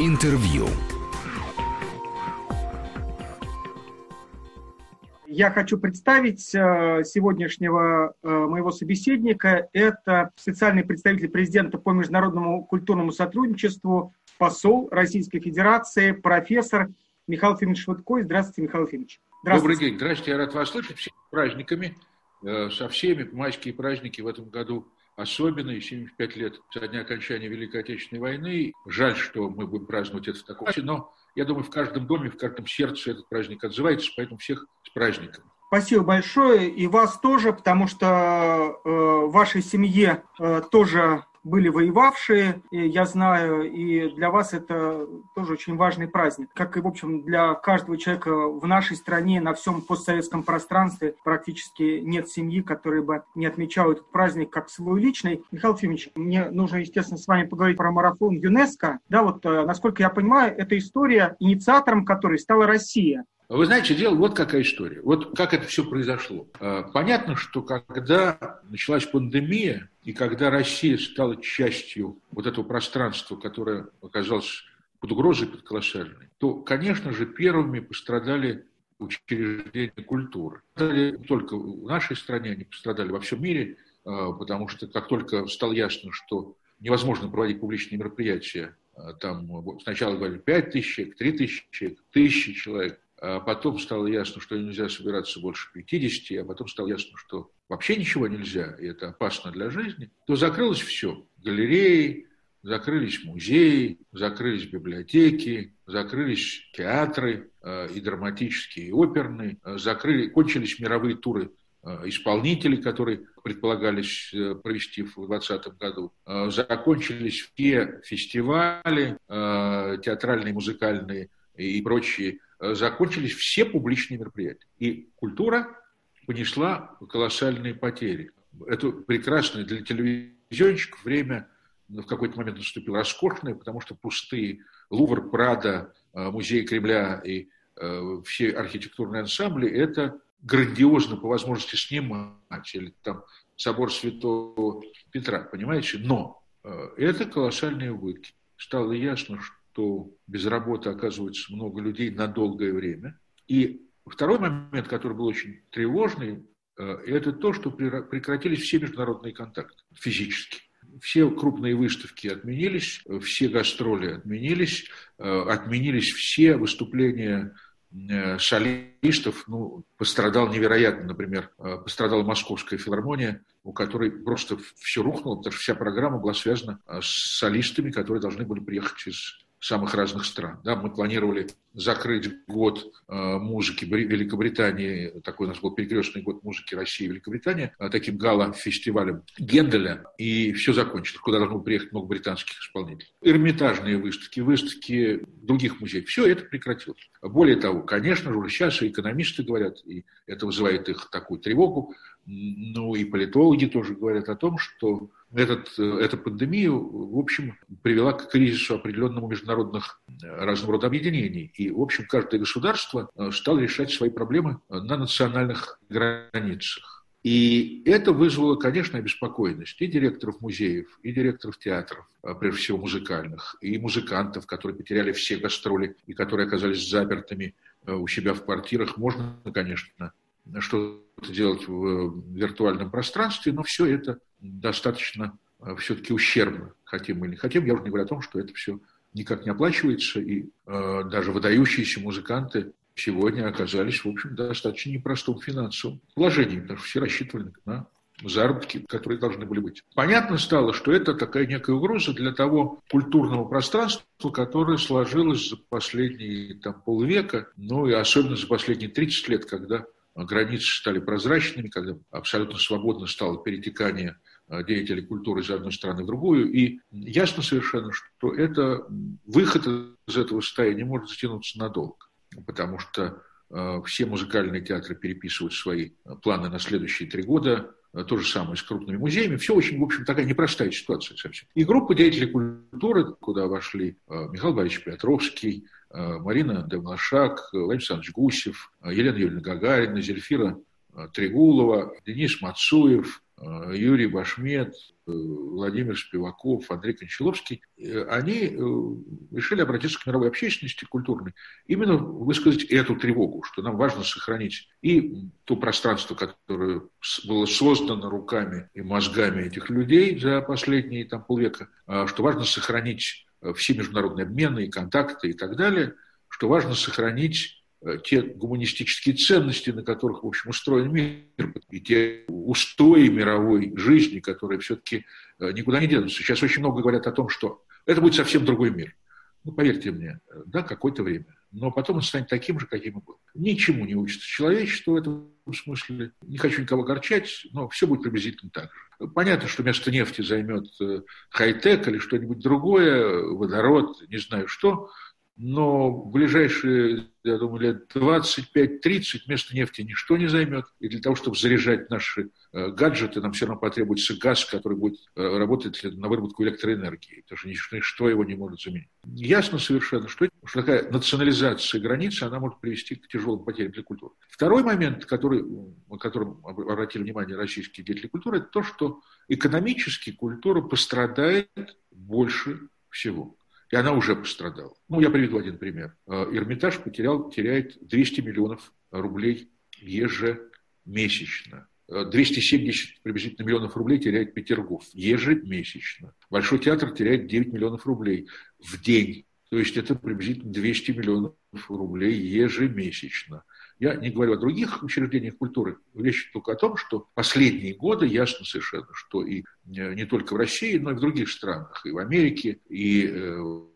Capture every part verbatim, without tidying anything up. Интервью. Я хочу представить сегодняшнего моего собеседника. Это специальный представитель президента по международному культурному сотрудничеству, посол Российской Федерации, профессор Михаил Федорович Швыдкой. Здравствуйте, Михаил Федорович. Здравствуйте. Добрый день. Здравствуйте. Я рад вас слышать. Всеми праздниками. Со всеми. Майские праздники в этом году особенные. семьдесят пять лет со дня окончания Великой Отечественной войны. Жаль, что мы будем праздновать это в таком случае, но я думаю, в каждом доме, в каждом сердце этот праздник отзывается, поэтому всех с праздником. Спасибо большое. И вас тоже, потому что э, в вашей семье э, тоже были воевавшие, я знаю, и для вас это тоже очень важный праздник. Как и, в общем, для каждого человека в нашей стране, на всем постсоветском пространстве практически нет семьи, которая бы не отмечала этот праздник как свой личный. Михаил Федорович, мне нужно, естественно, с вами поговорить про марафон ЮНЕСКО. Да, вот, насколько я понимаю, эта история, инициатором которой стала Россия. Вы знаете, дело вот какая история. Вот как это все произошло. Понятно, что когда началась пандемия, и когда Россия стала частью вот этого пространства, которое оказалось под угрозой, под колоссальной, то, конечно же, первыми пострадали учреждения культуры. Не только в нашей стране, они пострадали во всем мире, потому что как только стало ясно, что невозможно проводить публичные мероприятия, там сначала говорили пять тысяч человек, три тысячи человек, тысяча человек. А потом стало ясно, что нельзя собираться больше пятидесяти, а потом стало ясно, что вообще ничего нельзя, и это опасно для жизни, то закрылось все. Галереи, закрылись музеи, закрылись библиотеки, закрылись театры, и драматические, и оперные, закрыли, кончились мировые туры исполнителей, которые предполагались провести в двадцатом году. Закончились все фестивали, театральные, музыкальные и прочие. Закончились все публичные мероприятия. И культура понесла колоссальные потери. Это прекрасное для телевизионщиков время в какой-то момент наступило роскошное, потому что пустые Лувр, Прада, музей Кремля и все архитектурные ансамбли это грандиозно по возможности снимать. Или там собор Святого Петра, понимаете? Но это колоссальные убытки. Стало ясно, что что без работы оказывается много людей на долгое время. И второй момент, который был очень тревожный, это то, что прекратились все международные контакты физически. Все крупные выставки отменились, все гастроли отменились, отменились все выступления солистов. Ну, пострадал невероятно, например, пострадала Московская филармония, у которой просто все рухнуло, потому что вся программа была связана с солистами, которые должны были приехать из самых разных стран. Да, мы планировали закрыть год э, музыки Бри- Великобритании, такой у нас был перекрестный год музыки России и Великобритании, э, таким гала-фестивалем Генделя, и все закончилось, куда должно приехать много британских исполнителей. Эрмитажные выставки, выставки других музеев, все это прекратилось. Более того, конечно же, сейчас и экономисты говорят, и это вызывает их такую тревогу, ну и политологи тоже говорят о том, что Этот, эта пандемия, в общем, привела к кризису определенному международных разного рода объединений. И, в общем, каждое государство стало решать свои проблемы на национальных границах. И это вызвало, конечно, обеспокоенность и директоров музеев, и директоров театров, прежде всего музыкальных, и музыкантов, которые потеряли все гастроли и которые оказались запертыми у себя в квартирах. Можно, конечно, что-то делать в виртуальном пространстве, но все это достаточно все-таки ущербно, хотим мы или не хотим. Я уже не говорю о том, что это все никак не оплачивается, и э, даже выдающиеся музыканты сегодня оказались, в общем, в достаточно непростом финансовом положении, потому что все рассчитывали на заработки, которые должны были быть. Понятно стало, что это такая некая угроза для того культурного пространства, которое сложилось за последние там, полвека, ну и особенно за последние тридцать лет, когда границы стали прозрачными, когда абсолютно свободно стало перетекание деятелей культуры из одной страны в другую. И ясно совершенно, что это, выход из этого состояния может затянуться надолго, потому что э, все музыкальные театры переписывают свои планы на следующие три года. То же самое с крупными музеями. Все очень, в общем, такая непростая ситуация совсем. И группа деятелей культуры, куда вошли Михаил Борисович Петровский, Марина Демлашак, Владимир Александрович Гусев, Елена Юрьевна Гагарина, Зельфира Трегулова, Денис Мацуев, Юрий Башмет, Владимир Спиваков, Андрей Кончаловский, они решили обратиться к мировой общественности культурной, именно высказать эту тревогу, что нам важно сохранить и то пространство, которое было создано руками и мозгами этих людей за последние там, полвека, что важно сохранить все международные обмены и контакты и так далее, что важно сохранить те гуманистические ценности, на которых, в общем, устроен мир, и те устои мировой жизни, которые все-таки никуда не денутся. Сейчас очень много говорят о том, что это будет совсем другой мир. Ну, поверьте мне, да, какое-то время. Но потом он станет таким же, каким и был. Ничему не учится человечество в этом смысле. Не хочу никого огорчать, но все будет приблизительно так же. Понятно, что вместо нефти займет хай-тек или что-нибудь другое, водород, не знаю что. Но в ближайшие, я думаю, лет двадцать пять тридцать вместо нефти ничто не займет. И для того, чтобы заряжать наши гаджеты, нам все равно потребуется газ, который будет работать на выработку электроэнергии. Потому что ничто его не может заменить. Ясно совершенно, что, что такая национализация границы, она может привести к тяжелым потерям для культуры. Второй момент, который, о котором обратили внимание российские деятели культуры, это то, что экономически культура пострадает больше всего. И она уже пострадала. Ну, я приведу один пример. Эрмитаж потерял, теряет двести миллионов рублей ежемесячно. двести семьдесят приблизительно миллионов рублей теряет Петергоф ежемесячно. Большой театр теряет девять миллионов рублей в день. То есть это приблизительно двести миллионов рублей ежемесячно. Я не говорю о других учреждениях культуры. Речь только о том, что последние годы ясно совершенно, что и не только в России, но и в других странах, и в Америке, и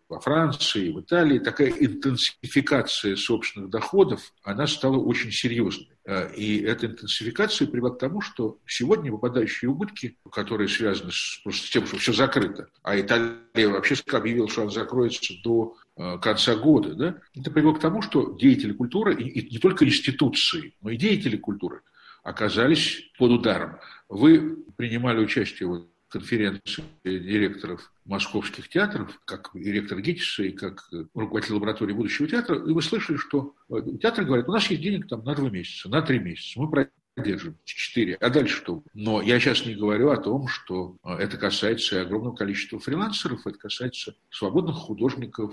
во Франции, и в Италии такая интенсификация собственных доходов, она стала очень серьезной. И эта интенсификация привела к тому, что сегодня выпадающие убытки, которые связаны с, просто с тем, что все закрыто, а Италия вообще объявила, что она закроется до конца года, да? Это привело к тому, что деятели культуры, и не только институции, но и деятели культуры оказались под ударом. Вы принимали участие в конференции директоров московских театров, как ректор ГИТИСа и как руководитель лаборатории будущего театра, и вы слышали, что театры говорят, у нас есть денег там, на два месяца, на три месяца, мы пройдем. Держим четыре. А дальше что? Но я сейчас не говорю о том, что это касается огромного количества фрилансеров, это касается свободных художников,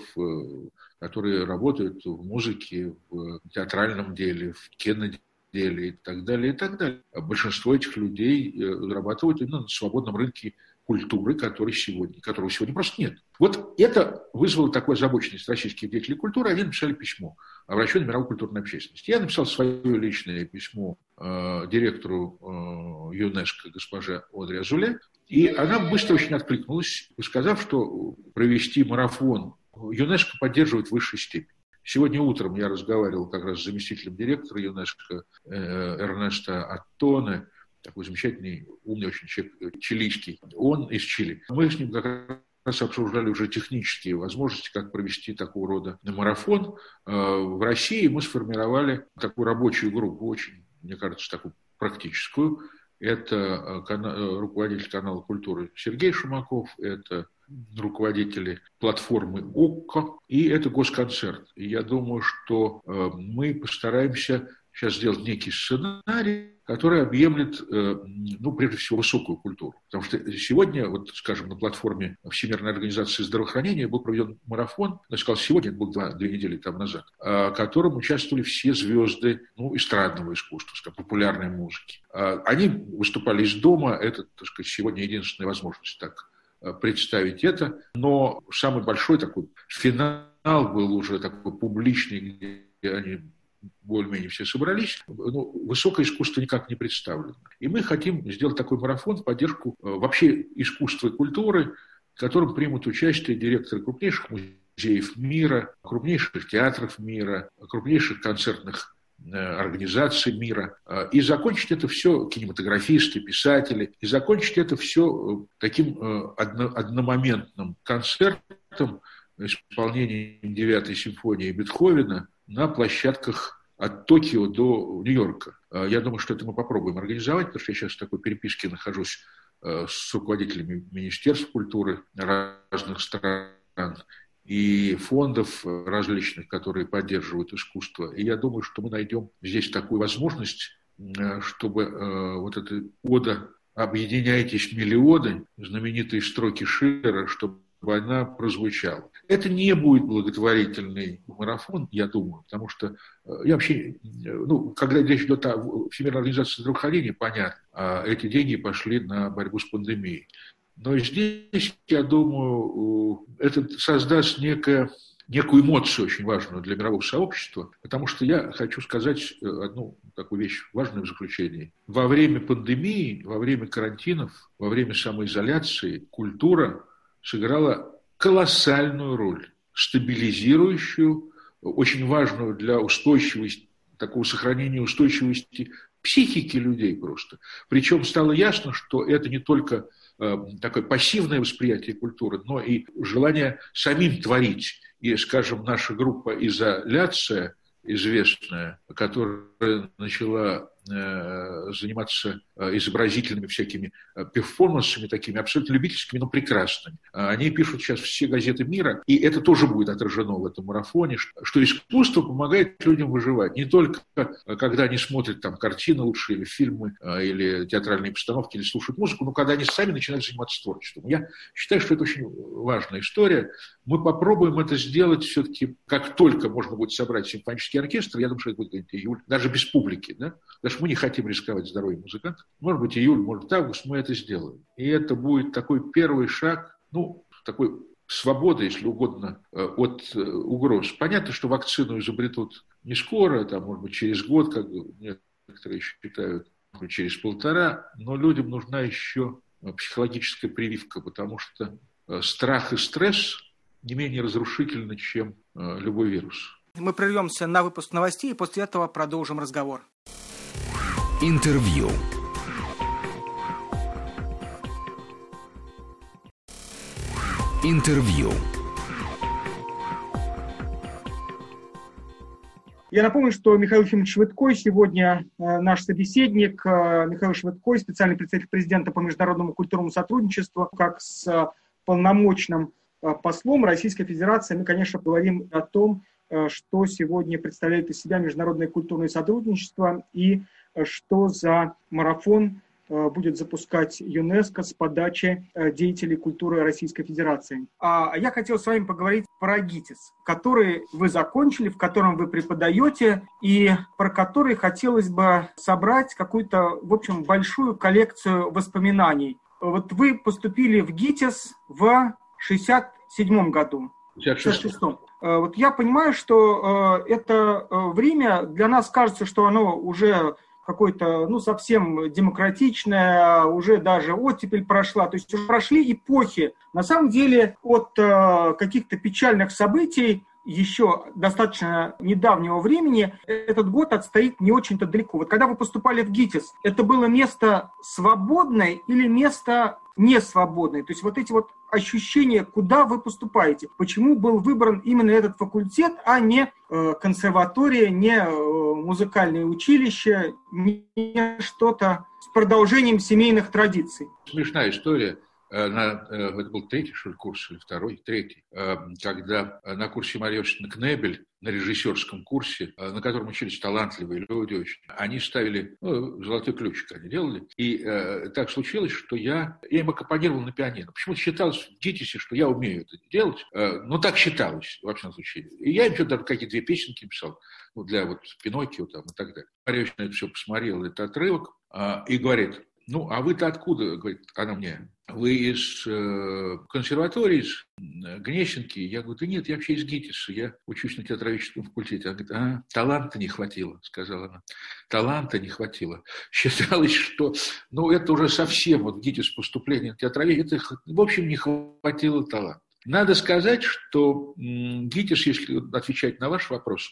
которые работают в музыке, в театральном деле, в киноделе и так далее, и так далее. Большинство этих людей зарабатывают именно на свободном рынке культуры, который сегодня, которого сегодня просто нет. Вот это вызвало такую озабоченность российских деятелей культуры. Они написали письмо, обращенное в мировую культурную общественность. Я написал свое личное письмо э, директору э, ЮНЕСКО госпоже Одри Азуле, и она быстро очень откликнулась, сказав, что провести марафон ЮНЕСКО поддерживает в высшей степени. Сегодня утром я разговаривал как раз с заместителем директора ЮНЕСКО э, Эрнесто Аттоне, такой замечательный, умный очень человек, чилийский. Он из Чили. Мы с ним как раз обсуждали уже технические возможности, как провести такого рода марафон. В России мы сформировали такую рабочую группу, очень, мне кажется, такую практическую. Это руководитель канала культуры Сергей Шумаков, это руководители платформы ОККО, и это госконцерт. И я думаю, что мы постараемся сейчас сделать некий сценарий, который объемлет, ну, прежде всего, высокую культуру. Потому что сегодня, вот, скажем, на платформе Всемирной организации здравоохранения был проведен марафон, я сказал, сегодня, это было два, две недели там назад, в котором участвовали все звезды, ну, эстрадного искусства, скажем, популярной музыки. Они выступали из дома, это, так сказать, сегодня единственная возможность так представить это, но самый большой такой финал был уже такой публичный, где они более-менее все собрались, но высокое искусство никак не представлено. И мы хотим сделать такой марафон в поддержку вообще искусства и культуры, в котором примут участие директоры крупнейших музеев мира, крупнейших театров мира, крупнейших концертных организаций мира. И закончить это все кинематографисты, писатели, и закончить это все таким одномоментным концертом, исполнением девятой симфонии Бетховена на площадках от Токио до Нью-Йорка. Я думаю, что это мы попробуем организовать, потому что я сейчас в такой переписке нахожусь с руководителями министерств культуры разных стран и фондов различных, которые поддерживают искусство. И я думаю, что мы найдем здесь такую возможность, чтобы вот эта ода объединяйтесь миллионы, знаменитые строки Шиллера, чтобы она прозвучала. Это не будет благотворительный марафон, я думаю, потому что я вообще, ну, когда речь идет о Всемирной организации здравоохранения, понятно, а эти деньги пошли на борьбу с пандемией. Но здесь, я думаю, это создаст некое, некую эмоцию очень важную для мирового сообщества, потому что я хочу сказать одну такую вещь важную в заключении. Во время пандемии, во время карантинов, во время самоизоляции культура сыграла колоссальную роль, стабилизирующую, очень важную для устойчивости, такого сохранения устойчивости психики людей просто. Причем стало ясно, что это не только такое пассивное восприятие культуры, но и желание самим творить. И, скажем, наша группа «Изоляция», известная, которая начала э, заниматься э, изобразительными всякими э, перформансами, такими абсолютно любительскими, но прекрасными. Они пишут сейчас все газеты мира, и это тоже будет отражено в этом марафоне, что, что искусство помогает людям выживать. Не только когда они смотрят там картины лучше, или фильмы, э, или театральные постановки, или слушают музыку, но когда они сами начинают заниматься творчеством. Я считаю, что это очень важная история. Мы попробуем это сделать все-таки, как только можно будет собрать симфонический оркестр, я думаю, что это будет июль, даже без публики, да? Потому что мы не хотим рисковать здоровьем музыкантов. Может быть, июль, может быть, август, мы это сделаем. И это будет такой первый шаг, ну, такой свободы, если угодно, от угроз. Понятно, что вакцину изобретут не скоро, там, может быть, через год, как некоторые считают, через полтора, но людям нужна еще психологическая прививка, потому что страх и стресс не менее разрушительны, чем любой вирус. Мы прервемся на выпуск новостей и после этого продолжим разговор. Интервью. Интервью. Я напомню, что Михаил Федорович Швыдкой сегодня наш собеседник. Михаил Швыдкой, специальный представитель президента по международному культурному сотрудничеству, как с полномочным послом Российской Федерации. Мы, конечно, говорим о том, что сегодня представляет из себя международное культурное сотрудничество и что за марафон будет запускать ЮНЕСКО с подачи деятелей культуры Российской Федерации. А я хотел с вами поговорить про ГИТИС, который вы закончили, в котором вы преподаете, и про который хотелось бы собрать какую-то, в общем, большую коллекцию воспоминаний. Вот вы поступили в ГИТИС в шестьдесят седьмом году. шестьдесят шестом. Вот я понимаю, что это время для нас кажется, что оно уже какое-то, ну, совсем демократичное, уже даже оттепель прошла. То есть уже прошли эпохи, на самом деле, от каких-то печальных событий еще достаточно недавнего времени этот год отстоит не очень-то далеко. Вот когда вы поступали в ГИТИС, это было место свободное или место несвободное? То есть вот эти вот ощущения, куда вы поступаете? Почему был выбран именно этот факультет, а не э, консерватория, не э, музыкальное училище, не что-то с продолжением семейных традиций? Смешная история. На, это был третий, что ли, курс, или второй, третий, когда на курсе Марии Иосифовны Кнебель, на режиссерском курсе, на котором учились талантливые люди очень, они ставили, ну, золотой ключик они делали, и э, так случилось, что я, я им аккомпанировал на пианино. Почему-то считалось в ГИТИСе, что я умею это делать, э, но так считалось, во всяком случае. И я им что-то даже какие-то две песенки писал, ну, для вот Пиноккио там и так далее. Мария Иосифовна это все посмотрела, этот отрывок, э, и говорит: ну, а вы-то откуда, говорит она мне, вы из э, консерватории, из Гнесинки? Я говорю: да нет, я вообще из ГИТИСа, я учусь на театроведческом факультете. Она говорит: а, таланта не хватило, сказала она, таланта не хватило. Считалось, что, ну, это уже совсем, вот ГИТИС, поступление на театроведение, это, в общем, не хватило таланта. Надо сказать, что ГИТИС, если отвечать на ваш вопрос,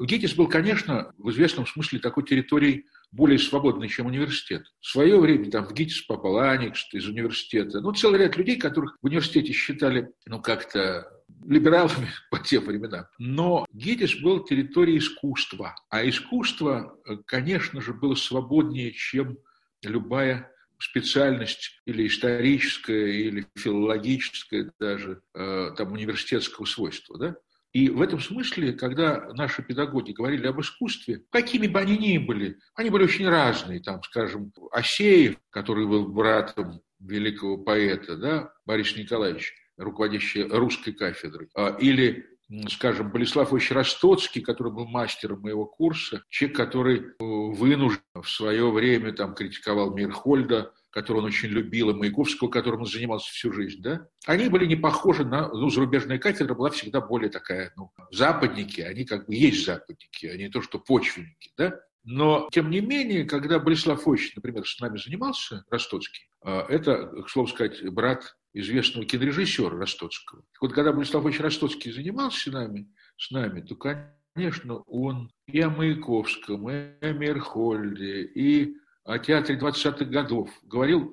ГИТИС был, конечно, в известном смысле такой территорией более свободной, чем университет. В свое время там в ГИТИС попал Аникст из университета. Ну, целый ряд людей, которых в университете считали, ну, как-то либералами по тем временам. Но ГИТИС был территорией искусства. А искусство, конечно же, было свободнее, чем любая специальность или историческая, или филологическая даже, э, там, университетского свойства, да? И в этом смысле, когда наши педагоги говорили об искусстве, какими бы они ни были, они были очень разные. Там, скажем, Асеев, который был братом великого поэта, да, Бориса Николаевича, руководящий русской кафедрой, или, скажем, Болеславович Ростоцкий, который был мастером моего курса, человек, который вынужден в свое время там, критиковал Мирхольда, которого он очень любил, и Маяковского, которым он занимался всю жизнь, да, они были не похожи на... Ну, зарубежная кафедра была всегда более такая, ну, западники, они как бы есть западники, а не то, что почвенники, да. Но, тем не менее, когда Болеслав Ильич, например, с нами занимался, Ростоцкий, это, к слову сказать, брат известного кинорежиссера Ростоцкого. Так вот, когда Болеслав Ильич Ростоцкий занимался с нами, с нами, то, конечно, он и о Маяковском, и о Мейерхольде, и о театре двадцатых годов, говорил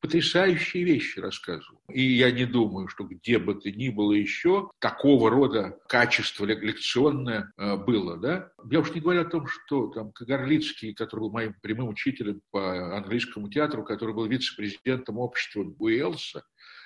потрясающие вещи, рассказывал. И я не думаю, что где бы то ни было еще, такого рода качество лекционное было, да. Я уж не говорю о том, что там Кагарлицкий, который был моим прямым учителем по английскому театру, который был вице-президентом общества Уэльса,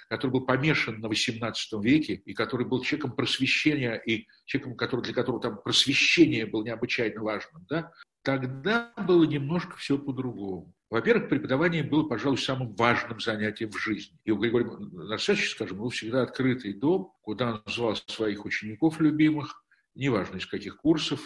который был помешан на восемнадцатом веке и который был человеком просвещения, и человеком, который, для которого там просвещение было необычайно важным, да, тогда было немножко все по-другому. Во-первых, преподавание было, пожалуй, самым важным занятием в жизни. И у Григория Нарсовича, скажем, был всегда открытый дом, куда он звал своих учеников любимых, неважно из каких курсов,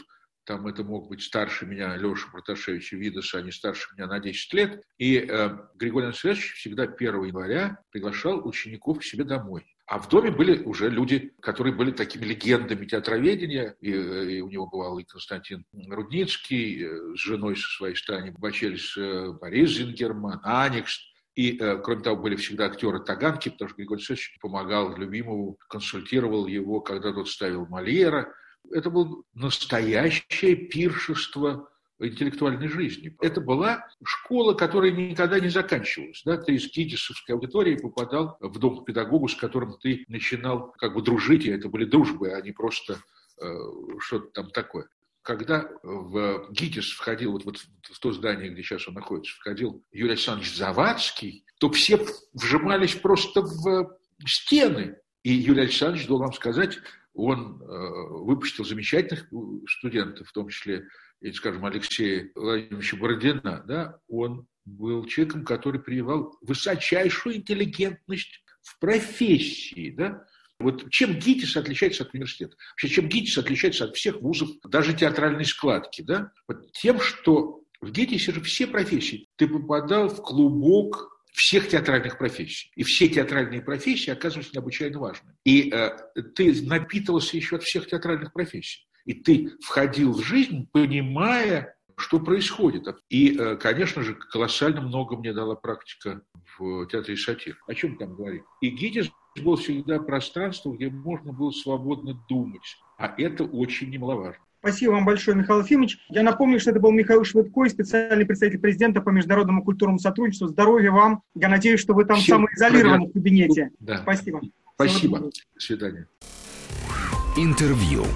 там это мог быть старше меня Леша Проташевича Видаса, а не старше меня на десять лет. И э, Григорий Нарсович всегда первого января приглашал учеников к себе домой. А в доме были уже люди, которые были такими легендами театроведения. И, и у него бывал и Константин Рудницкий, с женой со своей стороны бачелись Борис Зингерман, Аникст. И, э, кроме того, были всегда актеры Таганки, потому что Григорий Нарсович помогал любимому, консультировал его, когда тот ставил Мольера. Это было настоящее пиршество интеллектуальной жизни. Это была школа, которая никогда не заканчивалась. Да? Ты из ГИТИСовской аудитории попадал в дом к педагогу, с которым ты начинал как бы дружить, и это были дружбы, а не просто э, что-то там такое. Когда в ГИТИС входил, вот, вот в то здание, где сейчас он находится, входил Юрий Александрович Завадский, то все вжимались просто в стены. И Юрий Александрович, должен вам сказать, он э, выпустил замечательных студентов, в том числе, скажем, Алексея Владимировича Бородина, да, он был человеком, который прививал высочайшую интеллигентность в профессии, да. Вот чем ГИТИС отличается от университета? Вообще, чем ГИТИС отличается от всех вузов, даже театральной складки, да? Вот тем, что в ГИТИСе же все профессии. Ты попадал в клубок всех театральных профессий. И все театральные профессии оказываются необычайно важными. И э, ты напитывался еще от всех театральных профессий. И ты входил в жизнь, понимая, что происходит. И, э, конечно же, колоссально много мне дала практика в театре «Сатир». О чем там говорить? И ГИТИС был всегда пространство, где можно было свободно думать. А это очень немаловажно. Спасибо вам большое, Михаил Ефимович. Я напомню, что это был Михаил Швыдкой, специальный представитель президента по международному культурному сотрудничеству. Здоровья вам. Я надеюсь, что вы там самоизолированы в кабинете. Да. Спасибо. Спасибо. До свидания. Интервью.